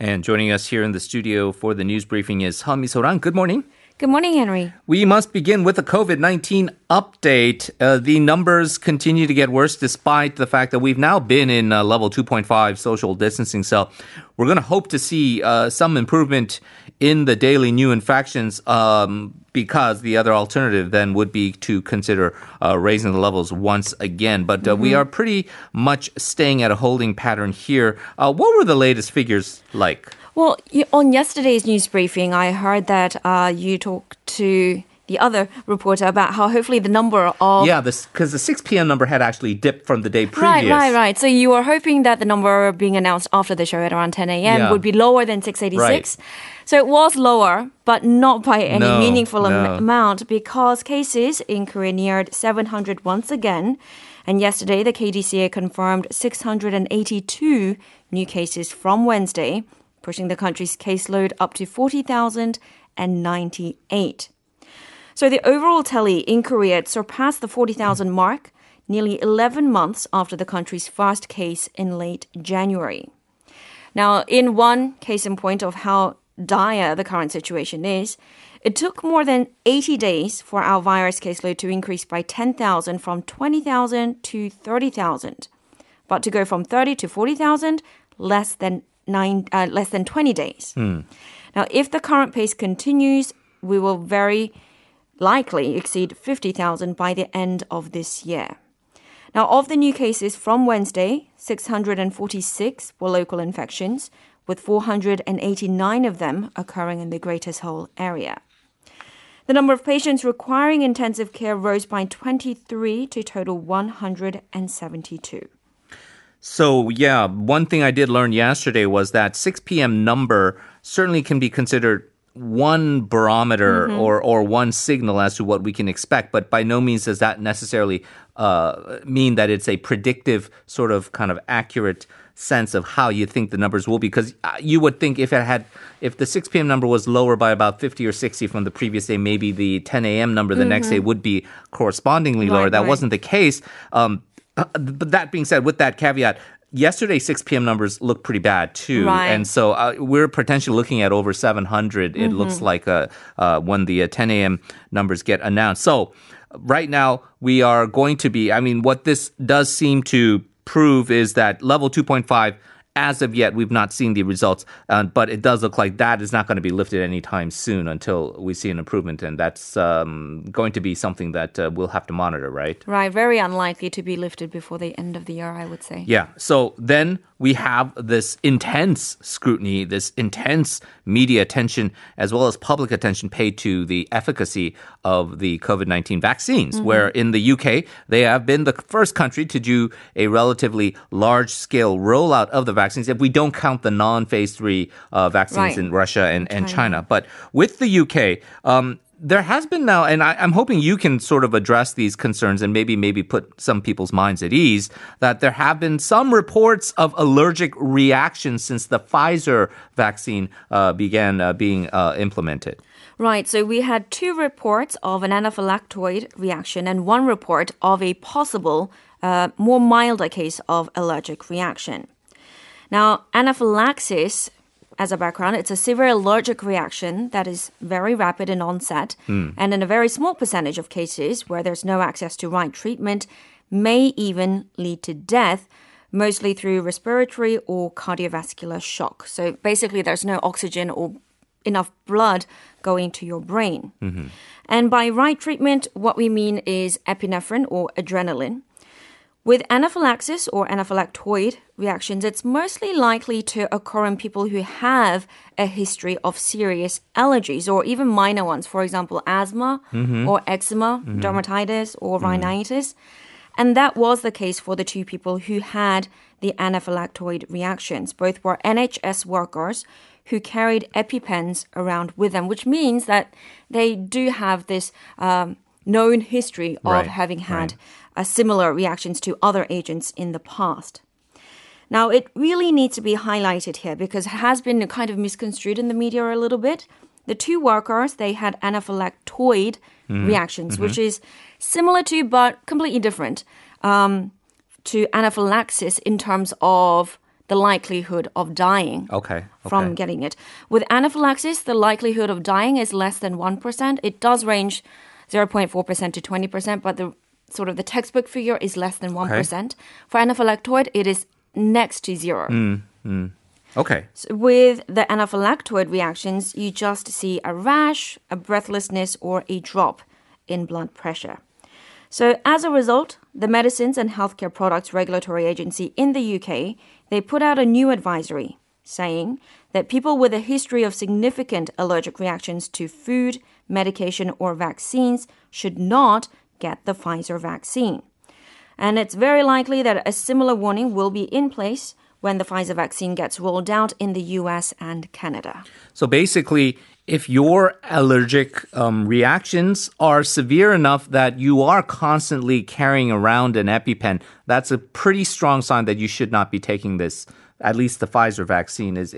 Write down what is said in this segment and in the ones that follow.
And joining us here in the studio for the news briefing is Seo Misorang. Good morning. Good morning, Henry. We must begin with a COVID-19 update. The numbers continue to get worse despite the fact that we've now been in level 2.5 social distancing. So we're going to hope to see some improvement in the daily new infections because the other alternative then would be to consider raising the levels once again. But we are pretty much staying at a holding pattern here. What were the latest figures like? Well, on yesterday's news briefing, I heard that you talked to the other reporter about how hopefully the number of... Yeah, because the 6 p.m. number had actually dipped from the day previous. Right. So you were hoping that the number being announced after the show at around 10 a.m. would be lower than 686. Right. So it was lower, but not by any meaningful amount because cases in Korea neared 700 once again. And yesterday, the KDCA confirmed 682 new cases from Wednesday, pushing the country's caseload up to 40,098. So the overall tally in Korea surpassed the 40,000 mark nearly 11 months after the country's first case in late January. Now, in one case in point of how dire the current situation is, it took more than 80 days for our virus caseload to increase by 10,000 from 20,000 to 30,000. But to go from 30 to 40,000, less than 20 days. Now, if the current pace continues, we will very likely exceed 50,000 by the end of this year. Now, of the new cases from Wednesday, 646 were local infections, with 489 of them occurring in the Greater Seoul area. The number of patients requiring intensive care rose by 23 to total 172. So, yeah, one thing I did learn yesterday was that 6 p.m. number certainly can be considered one barometer or one signal as to what we can expect. But by no means does that necessarily mean that it's a predictive sort of kind of accurate sense of how you think the numbers will be. Because you would think if the 6 p.m. number was lower by about 50 or 60 from the previous day, maybe the 10 a.m. number the next day would be correspondingly lower. That wasn't the case. But that being said, with that caveat, yesterday's 6 p.m. numbers looked pretty bad, too. Right. And so we're potentially looking at over 700, it looks like, when the 10 a.m. numbers get announced. So right now, we are going to be, what this does seem to prove is that level 2.5, as of yet, we've not seen the results, but it does look like that is not going to be lifted anytime soon until we see an improvement, and that's going to be something that we'll have to monitor, right? Right, very unlikely to be lifted before the end of the year, I would say. Yeah, so then we have this intense scrutiny, this intense media attention, as well as public attention paid to the efficacy of the COVID-19 vaccines, where in the UK, they have been the first country to do a relatively large-scale rollout of the vaccines, if we don't count the non-phase 3 vaccines in Russia and China. But with the UK, there has been now, and I'm hoping you can sort of address these concerns and maybe put some people's minds at ease, that there have been some reports of allergic reactions since the Pfizer vaccine began being implemented. Right, so we had two reports of an anaphylactoid reaction and one report of a possible, more milder case of allergic reaction. Now, anaphylaxis, as a background, it's a severe allergic reaction that is very rapid in onset, and in a very small percentage of cases where there's no access to right treatment, may even lead to death, mostly through respiratory or cardiovascular shock. So basically, there's no oxygen or enough blood going to your brain. And by right treatment, what we mean is epinephrine or adrenaline. With anaphylaxis or anaphylactoid reactions, it's mostly likely to occur in people who have a history of serious allergies or even minor ones, for example, asthma or eczema, dermatitis or rhinitis. And that was the case for the two people who had the anaphylactoid reactions. Both were NHS workers who carried EpiPens around with them, which means that they do have this known history of having had similar reactions to other agents in the past. Now, it really needs to be highlighted here because it has been kind of misconstrued in the media a little bit. The two workers, they had anaphylactoid reactions, which is similar to but completely different to anaphylaxis in terms of the likelihood of dying from getting it. With anaphylaxis, the likelihood of dying is less than 1%. It does range 0.4% to 20%, but the sort of the textbook figure is less than 1%. Okay. For anaphylactoid, it is next to zero. Okay. So with the anaphylactoid reactions, you just see a rash, a breathlessness, or a drop in blood pressure. So as a result, the Medicines and Healthcare Products Regulatory Agency in the UK, they put out a new advisory saying that people with a history of significant allergic reactions to food, medication, or vaccines should not get the Pfizer vaccine. And it's very likely that a similar warning will be in place when the Pfizer vaccine gets rolled out in the US and Canada. So basically, if your allergic reactions are severe enough that you are constantly carrying around an EpiPen, that's a pretty strong sign that you should not be taking this. At least the Pfizer vaccine is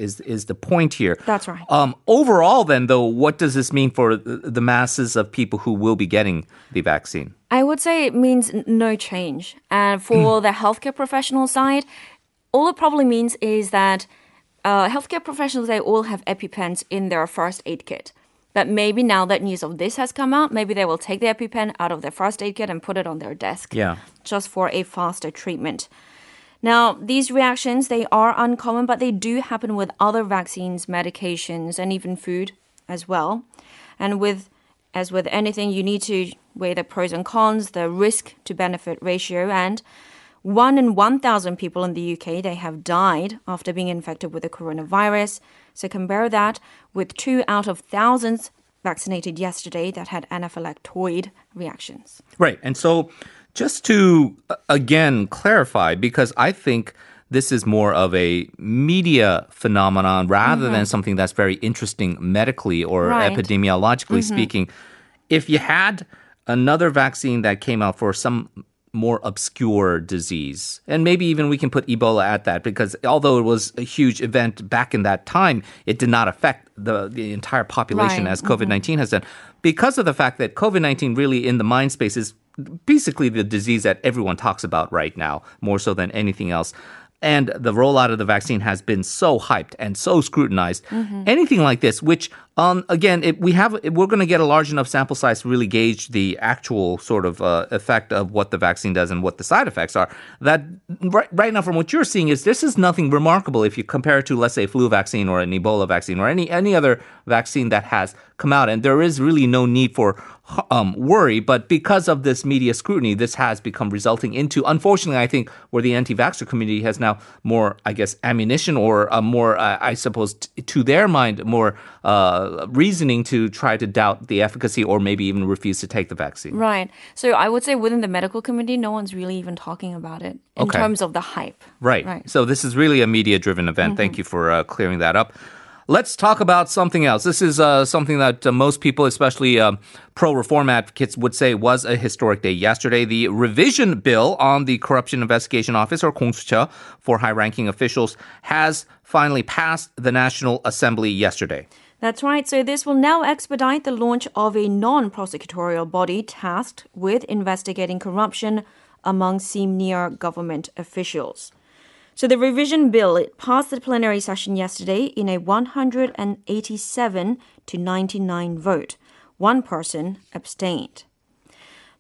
the point here. That's right. Overall, then, though, what does this mean for the masses of people who will be getting the vaccine? I would say it means no change. And for the healthcare professional side, all it probably means is that healthcare professionals, they all have EpiPens in their first aid kit. But maybe now that news of this has come out, maybe they will take the EpiPen out of their first aid kit and put it on their desk just for a faster treatment. Now, these reactions, they are uncommon, but they do happen with other vaccines, medications, and even food as well. And as with anything, you need to weigh the pros and cons, the risk-to-benefit ratio, and 1 in 1,000 people in the UK, they have died after being infected with the coronavirus. So compare that with 2 out of thousands vaccinated yesterday that had anaphylactoid reactions. Right, and so just to, again, clarify, because I think this is more of a media phenomenon rather than something that's very interesting medically or epidemiologically speaking. If you had another vaccine that came out for some more obscure disease, and maybe even we can put Ebola at that, because although it was a huge event back in that time, it did not affect the entire population as COVID-19 has done, because of the fact that COVID-19 really in the mind space is basically the disease that everyone talks about right now, more so than anything else. And the rollout of the vaccine has been so hyped and so scrutinized. Anything like this, which, again, we're going to get a large enough sample size to really gauge the actual sort of effect of what the vaccine does and what the side effects are. That right now, from what you're seeing, is this is nothing remarkable if you compare it to, let's say, a flu vaccine or an Ebola vaccine or any other vaccine that has come out. And there is really no need for worry, but because of this media scrutiny, this has become resulting into, unfortunately, I think, where the anti-vaxxer community has now more, I guess, ammunition or more, I suppose, to their mind, more reasoning to try to doubt the efficacy or maybe even refuse to take the vaccine. Right. So I would say within the medical community, no one's really even talking about it in terms of the hype. Right. So this is really a media-driven event. Thank you for clearing that up. Let's talk about something else. This is something that most people, especially pro-reform advocates, would say was a historic day yesterday. The revision bill on the Corruption Investigation Office, or 공수처, for high-ranking officials has finally passed the National Assembly yesterday. That's right. So this will now expedite the launch of a non-prosecutorial body tasked with investigating corruption among senior government officials. So the revision bill, it passed the plenary session yesterday in a 187 to 99 vote. One person abstained.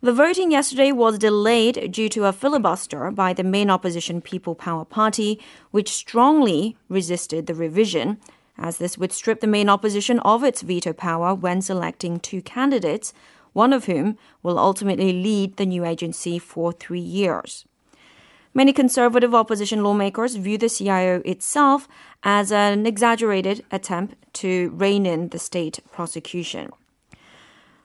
The voting yesterday was delayed due to a filibuster by the main opposition People Power Party, which strongly resisted the revision, as this would strip the main opposition of its veto power when selecting 2 candidates, one of whom will ultimately lead the new agency for 3 years. Many conservative opposition lawmakers view the CIO itself as an exaggerated attempt to rein in the state prosecution.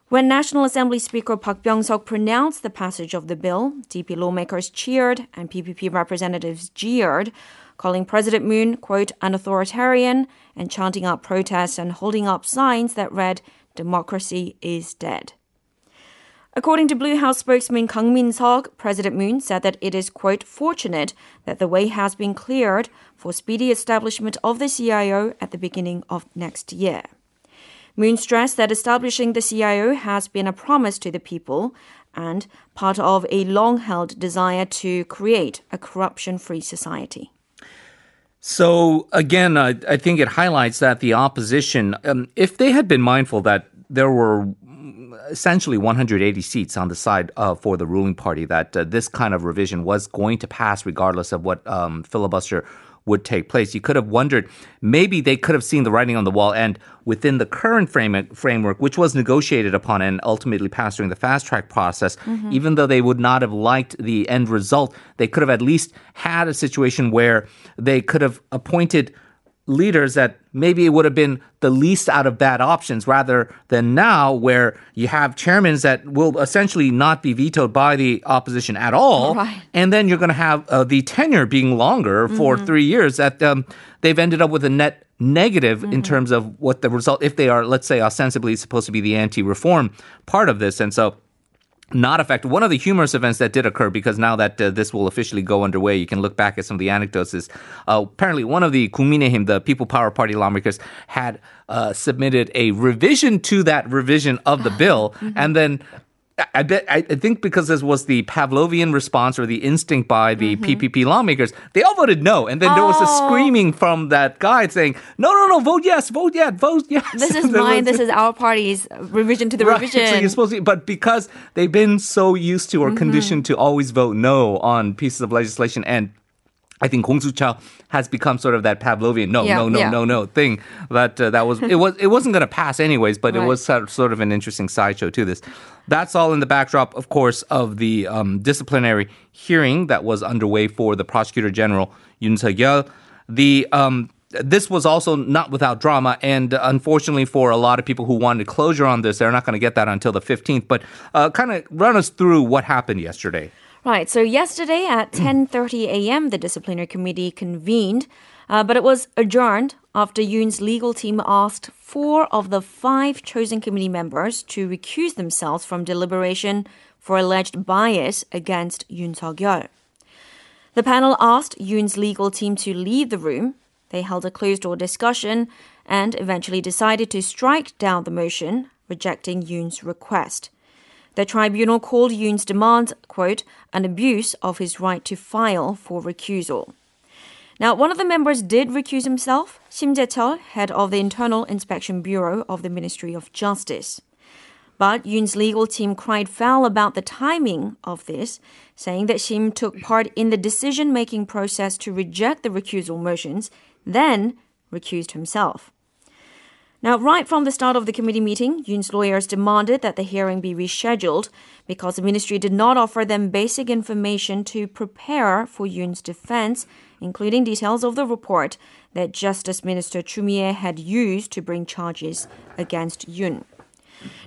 When National Assembly Speaker Park Byung-seok pronounced the passage of the bill, DP lawmakers cheered and PPP representatives jeered, calling President Moon, quote, an authoritarian, and chanting out protests and holding up signs that read, democracy is dead. According to Blue House spokesman Kang Min-seok, President Moon said that it is, quote, fortunate that the way has been cleared for speedy establishment of the CIO at the beginning of next year. Moon stressed that establishing the CIO has been a promise to the people and part of a long-held desire to create a corruption-free society. So again, I think it highlights that the opposition, if they had been mindful that there were essentially 180 seats on the side for the ruling party, that this kind of revision was going to pass regardless of what filibuster would take place. You could have wondered, maybe they could have seen the writing on the wall, and within the current framework, which was negotiated upon and ultimately passed during the fast-track process, even though they would not have liked the end result, they could have at least had a situation where they could have appointed leaders that maybe it would have been the least out of bad options, rather than now where you have chairmen that will essentially not be vetoed by the opposition at all. Right. And then you're going to have the tenure being longer for 3 years, that they've ended up with a net negative in terms of what the result, if they are, let's say, ostensibly supposed to be the anti-reform part of this. And so not affected. One of the humorous events that did occur, because now that this will officially go underway, you can look back at some of the anecdotes, is apparently one of the 국민의힘, the People Power Party lawmakers, had submitted a revision to that revision of the bill. And then I think because this was the Pavlovian response or the instinct by the PPP lawmakers, they all voted no. And then there was a screaming from that guy saying, no, no, no, vote yes, vote yes, vote yes. This is mine, this is our party's revision to the revision. So you're supposed to, but because they've been so used to or conditioned to always vote no on pieces of legislation, and I think Kong Soo-cha has become sort of that Pavlovian no thing. But that was it wasn't going to pass anyways. But it was sort of an interesting sideshow to this. That's all in the backdrop, of course, of the disciplinary hearing that was underway for the Prosecutor General Yoon Seok-youl. This was also not without drama, and unfortunately for a lot of people who wanted closure on this, they're not going to get that until the 15th. But kind of run us through what happened yesterday. Right, so yesterday at 10:30 a.m., the disciplinary committee convened, but it was adjourned after Yoon's legal team asked 4 of the 5 chosen committee members to recuse themselves from deliberation for alleged bias against Yoon Seok-youl. The panel asked Yoon's legal team to leave the room. They held a closed-door discussion and eventually decided to strike down the motion, rejecting Yoon's request. The tribunal called Yoon's demand, quote, an abuse of his right to file for recusal. Now, one of the members did recuse himself, Shim Jae-chul, head of the Internal Inspection Bureau of the Ministry of Justice. But Yoon's legal team cried foul about the timing of this, saying that Shim took part in the decision-making process to reject the recusal motions, then recused himself. Now, right from the start of the committee meeting, Yoon's lawyers demanded that the hearing be rescheduled because the ministry did not offer them basic information to prepare for Yoon's defense, including details of the report that Justice Minister Choo Mi-ae had used to bring charges against Yoon.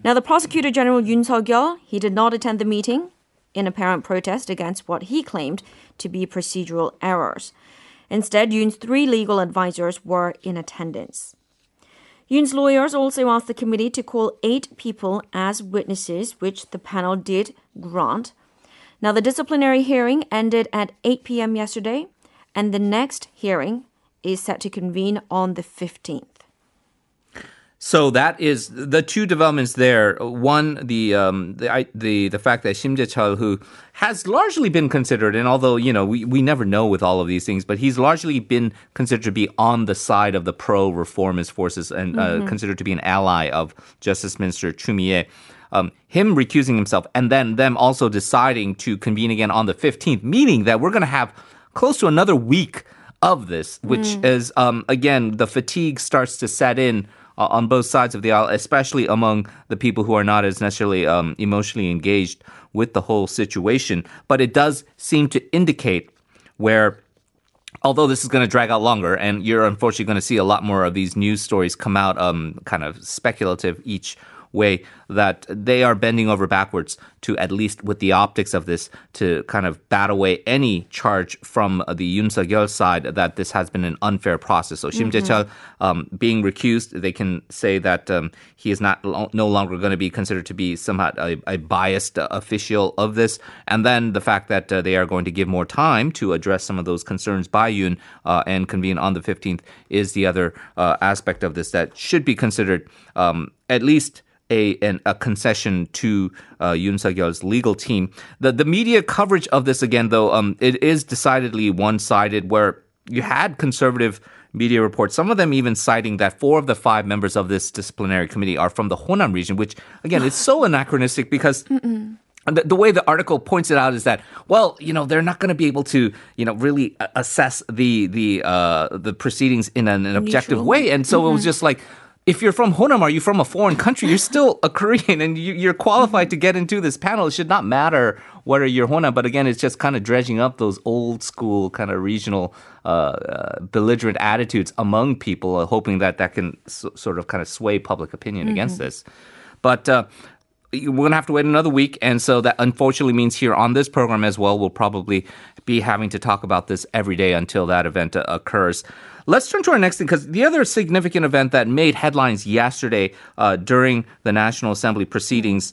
Now, the Prosecutor General Yoon Seok-youl, he did not attend the meeting in apparent protest against what he claimed to be procedural errors. Instead, Yoon's 3 legal advisors were in attendance. Yoon's lawyers also asked the committee to call 8 people as witnesses, which the panel did grant. Now, the disciplinary hearing ended at 8 p.m. yesterday, and the next hearing is set to convene on the 15th. So that is the 2 developments there. One, the fact that Shim Jae-chul, who has largely been considered, and although, you know, we never know with all of these things, but he's largely been considered to be on the side of the pro-reformist forces and considered to be an ally of Justice Minister Choo Mi-ae. Him recusing himself and then them also deciding to convene again on the 15th, meaning that we're going to have close to another week of this, which is, again, the fatigue starts to set in on both sides of the aisle, especially among the people who are not as necessarily emotionally engaged with the whole situation. But it does seem to indicate where, although this is going to drag out longer, and you're unfortunately going to see a lot more of these news stories come out kind of speculative each way, that they are bending over backwards to, at least with the optics of this, to kind of bat away any charge from the Yoon Seok-youl side that this has been an unfair process. So Shim Jae-chul being recused, they can say that he is no longer going to be considered to be somehow a biased official of this. And then the fact that they are going to give more time to address some of those concerns by Yoon and convene on the 15th is the other aspect of this that should be considered, at least a concession to Yoon Seok-youl's legal team. The media coverage of this, again, though, it is decidedly one-sided, where you had conservative media reports, some of them even citing that 4 of the 5 members of this disciplinary committee are from the Honam region, which, again, it's so anachronistic because... The way the article points it out is that, well, you know, they're not going to be able to, you know, really assess the proceedings in an objective way. And so it was just like, if you're from Honam, are you from a foreign country? You're still a Korean and you're qualified to get into this panel. It should not matter whether you're Honam. But again, it's just kind of dredging up those old school kind of regional belligerent attitudes among people, hoping that that can sort of sway public opinion against this. But... we're going to have to wait another week, and so that unfortunately means here on this program as well, we'll probably be having to talk about this every day until that event occurs. Let's turn to our next thing, because the other significant event that made headlines yesterday during the National Assembly proceedings,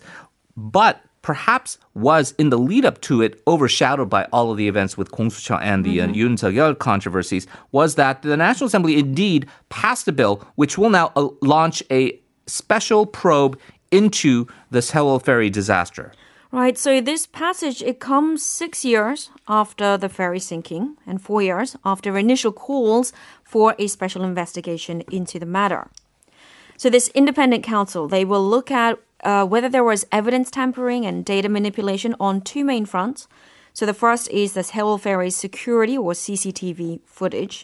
but perhaps was in the lead-up to it overshadowed by all of the events with Kong Soo-cheon and the Yoon Seok-youl controversies, was that the National Assembly indeed passed a bill which will now launch a special probe into the Sewol Ferry disaster. Right, so this passage, it comes 6 years after the ferry sinking and 4 years after initial calls for a special investigation into the matter. So this independent council, they will look at whether there was evidence tampering and data manipulation on 2 main fronts. So the first is the Sewol Ferry's security or CCTV footage.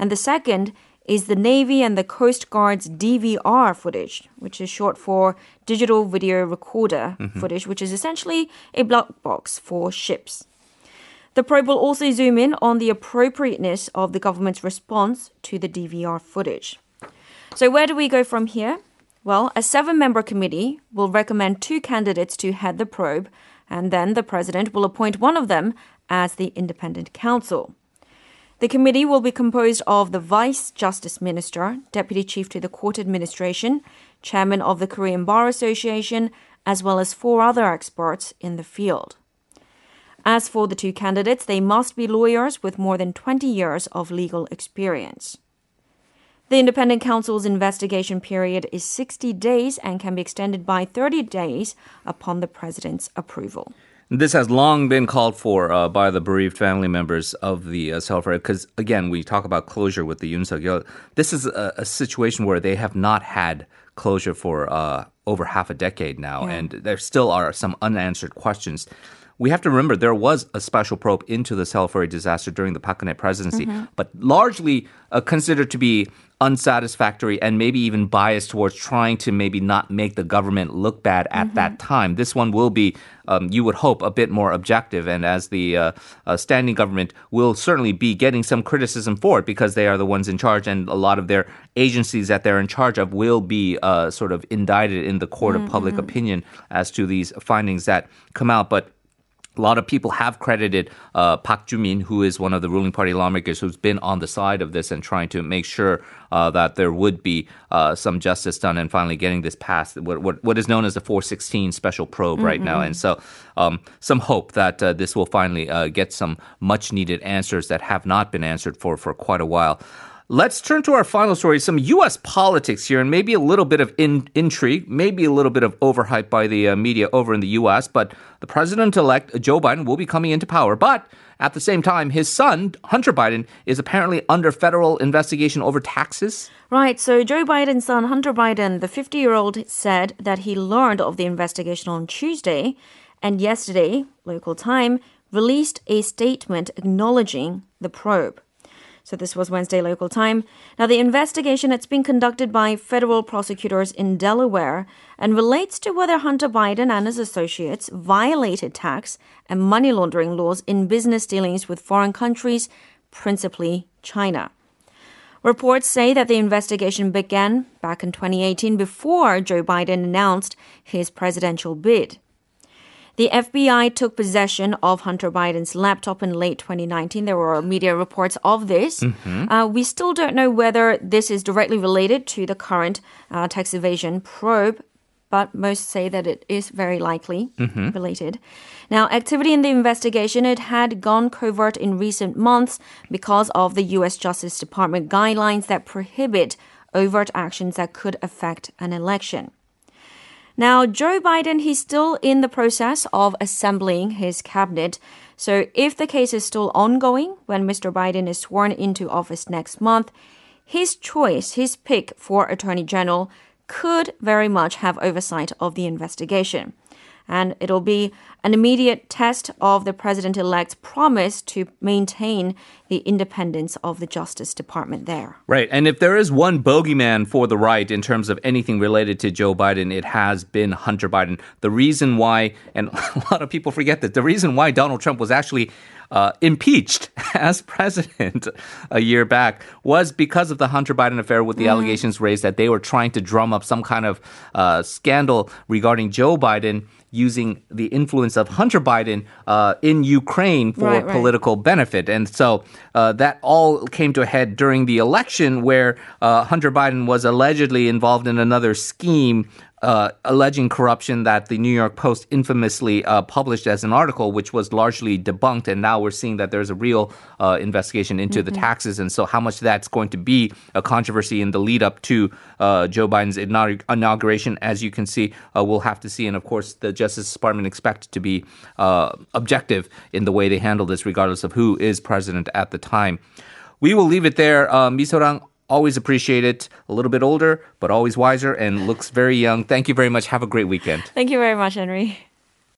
And the second is the Navy and the Coast Guard's DVR footage, which is short for digital video recorder footage, which is essentially a black box for ships. The probe will also zoom in on the appropriateness of the government's response to the DVR footage. So where do we go from here? Well, a 7-member committee will recommend 2 candidates to head the probe, and then the president will appoint one of them as the independent counsel. The committee will be composed of the Vice Justice Minister, Deputy Chief to the Court Administration, Chairman of the Korean Bar Association, as well as 4 other experts in the field. As for the 2 candidates, they must be lawyers with more than 20 years of legal experience. The Independent Counsel's investigation period is 60 days and can be extended by 30 days upon the president's approval. This has long been called for by the bereaved family members of the Sewol Ferry, because, again, we talk about closure with the Yoon Seok-youl. This is a situation where they have not had closure for over half a decade now, and there still are some unanswered questions. We have to remember there was a special probe into the Sewol Ferry disaster during the Park Geun-hye presidency, but largely considered to be unsatisfactory and maybe even biased towards trying to maybe not make the government look bad at that time. This one will be, you would hope, a bit more objective. And as the standing government will certainly be getting some criticism for it because they are the ones in charge, and a lot of their agencies that they're in charge of will be sort of indicted in the court of public opinion as to these findings that come out. But a lot of people have credited Park Jumin, who is one of the ruling party lawmakers who's been on the side of this and trying to make sure that there would be some justice done and finally getting this passed, what is known as the 416 special probe right now. And so some hope that this will finally get some much-needed answers that have not been answered for quite a while. Let's turn to our final story, some U.S. politics here, and maybe a little bit of intrigue, maybe a little bit of overhype by the media over in the U.S., but the president-elect, Joe Biden, will be coming into power. But at the same time, his son, Hunter Biden, is apparently under federal investigation over taxes. Right, so Joe Biden's son, Hunter Biden, the 50-year-old, said that he learned of the investigation on Tuesday, and yesterday, local time, released a statement acknowledging the probe. So this was Wednesday local time. Now, the investigation, it's been conducted by federal prosecutors in Delaware and relates to whether Hunter Biden and his associates violated tax and money laundering laws in business dealings with foreign countries, principally China. Reports say that the investigation began back in 2018 before Joe Biden announced his presidential bid. The FBI took possession of Hunter Biden's laptop in late 2019. There were media reports of this. We still don't know whether this is directly related to the current tax evasion probe, but most say that it is very likely related. Now, activity in the investigation, it had gone covert in recent months because of the U.S. Justice Department guidelines that prohibit overt actions that could affect an election. Now, Joe Biden, he's still in the process of assembling his cabinet. So if the case is still ongoing when Mr. Biden is sworn into office next month, his choice, his pick for Attorney General could very much have oversight of the investigation. And it'll be an immediate test of the president-elect's promise to maintain the independence of the Justice Department there. Right. And if there is one bogeyman for the right in terms of anything related to Joe Biden, it has been Hunter Biden. The reason why, and a lot of people forget that, the reason why Donald Trump was actually impeached as president a year back was because of the Hunter Biden affair, with the allegations raised that they were trying to drum up some kind of scandal regarding Joe Biden using the influence of Hunter Biden in Ukraine for political benefit. And so that all came to a head during the election where Hunter Biden was allegedly involved in another scheme alleging corruption that the New York Post infamously published as an article, which was largely debunked. And now we're seeing that there's a real investigation into the taxes. And so how much that's going to be a controversy in the lead up to Joe Biden's inauguration, as you can see, we'll have to see. And of course, the Justice Department expects to be objective in the way they handle this, regardless of who is president at the time. We will leave it there. Misorang, always appreciate it. A little bit older, but always wiser and looks very young. Thank you very much. Have a great weekend. Thank you very much, Henry.